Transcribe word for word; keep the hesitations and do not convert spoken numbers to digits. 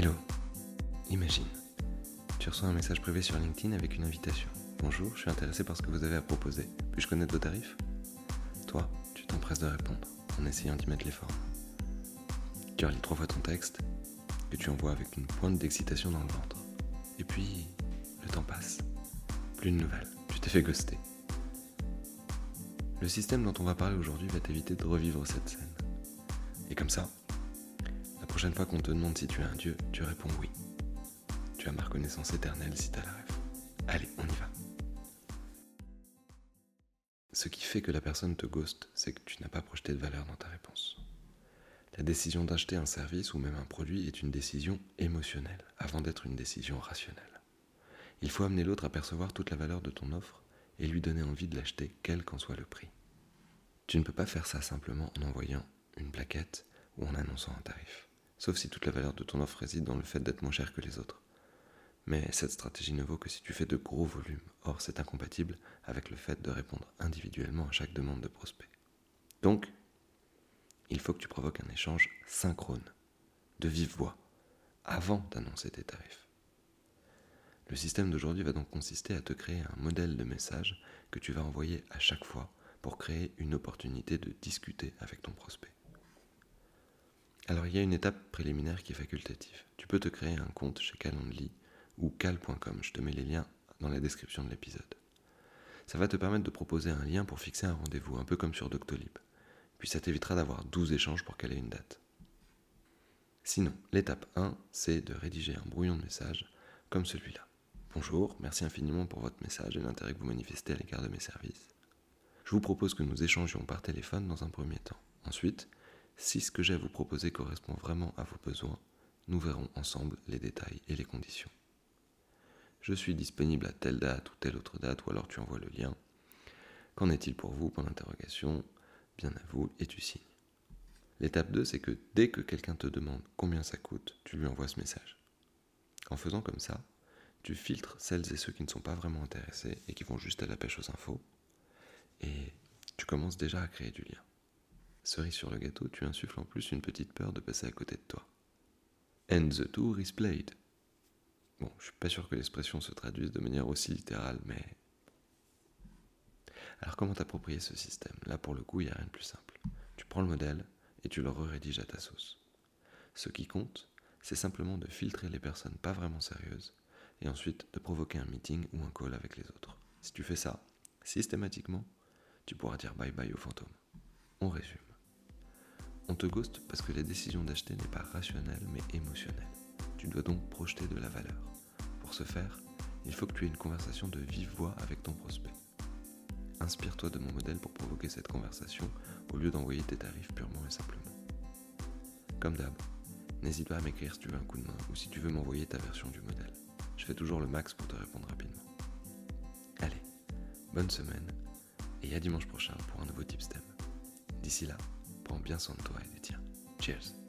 Hello. Imagine, tu reçois un message privé sur LinkedIn avec une invitation. Bonjour, je suis intéressé par ce que vous avez à proposer. Puis-je connaître vos tarifs ? Toi, tu t'empresses de répondre en essayant d'y mettre les formes. Tu relis trois fois ton texte que tu envoies avec une pointe d'excitation dans le ventre. Et puis, le temps passe. Plus de nouvelles. Tu t'es fait ghoster. Le système dont on va parler aujourd'hui va t'éviter de revivre cette scène. Et comme ça, la prochaine fois qu'on te demande si tu es un dieu, tu réponds oui. Tu as ma reconnaissance éternelle si t'as la ref. Allez, on y va. Ce qui fait que la personne te ghoste, c'est que tu n'as pas projeté de valeur dans ta réponse. La décision d'acheter un service ou même un produit est une décision émotionnelle, avant d'être une décision rationnelle. Il faut amener l'autre à percevoir toute la valeur de ton offre et lui donner envie de l'acheter, quel qu'en soit le prix. Tu ne peux pas faire ça simplement en envoyant une plaquette ou en annonçant un tarif, sauf si toute la valeur de ton offre réside dans le fait d'être moins cher que les autres. Mais cette stratégie ne vaut que si tu fais de gros volumes, or c'est incompatible avec le fait de répondre individuellement à chaque demande de prospect. Donc, il faut que tu provoques un échange synchrone, de vive voix, avant d'annoncer tes tarifs. Le système d'aujourd'hui va donc consister à te créer un modèle de message que tu vas envoyer à chaque fois pour créer une opportunité de discuter avec ton prospect. Alors il y a une étape préliminaire qui est facultative. Tu peux te créer un compte chez Calendly ou cal point com, je te mets les liens dans la description de l'épisode. Ça va te permettre de proposer un lien pour fixer un rendez-vous, un peu comme sur Doctolib. Puis ça t'évitera d'avoir douze échanges pour caler une date. Sinon, l'étape un, c'est de rédiger un brouillon de message comme celui-là. Bonjour, merci infiniment pour votre message et l'intérêt que vous manifestez à l'égard de mes services. Je vous propose que nous échangions par téléphone dans un premier temps. Ensuite, si ce que j'ai à vous proposer correspond vraiment à vos besoins, nous verrons ensemble les détails et les conditions. Je suis disponible à telle date ou telle autre date, ou alors tu envoies le lien. Qu'en est-il pour vous ? Point d'interrogation. Bien à vous, et tu signes. L'étape deux, c'est que dès que quelqu'un te demande combien ça coûte, tu lui envoies ce message. En faisant comme ça, tu filtres celles et ceux qui ne sont pas vraiment intéressés et qui vont juste à la pêche aux infos, et tu commences déjà à créer du lien. Cerise sur le gâteau, tu insuffles en plus une petite peur de passer à côté de toi. And the tour is played. Bon, je suis pas sûr que l'expression se traduise de manière aussi littérale, mais... Alors comment t'approprier ce système ? Là pour le coup, il n'y a rien de plus simple. Tu prends le modèle et tu le re-rédiges à ta sauce. Ce qui compte, c'est simplement de filtrer les personnes pas vraiment sérieuses et ensuite de provoquer un meeting ou un call avec les autres. Si tu fais ça, systématiquement, tu pourras dire bye bye aux fantômes. On résume. On te ghoste parce que la décision d'acheter n'est pas rationnelle mais émotionnelle. Tu dois donc projeter de la valeur. Pour ce faire, il faut que tu aies une conversation de vive voix avec ton prospect. Inspire-toi de mon modèle pour provoquer cette conversation au lieu d'envoyer tes tarifs purement et simplement. Comme d'hab, n'hésite pas à m'écrire si tu veux un coup de main ou si tu veux m'envoyer ta version du modèle. Je fais toujours le max pour te répondre rapidement. Allez, bonne semaine et à dimanche prochain pour un nouveau TIPSTEM. D'ici là, prends bien soin de toi et des tiens. Cheers!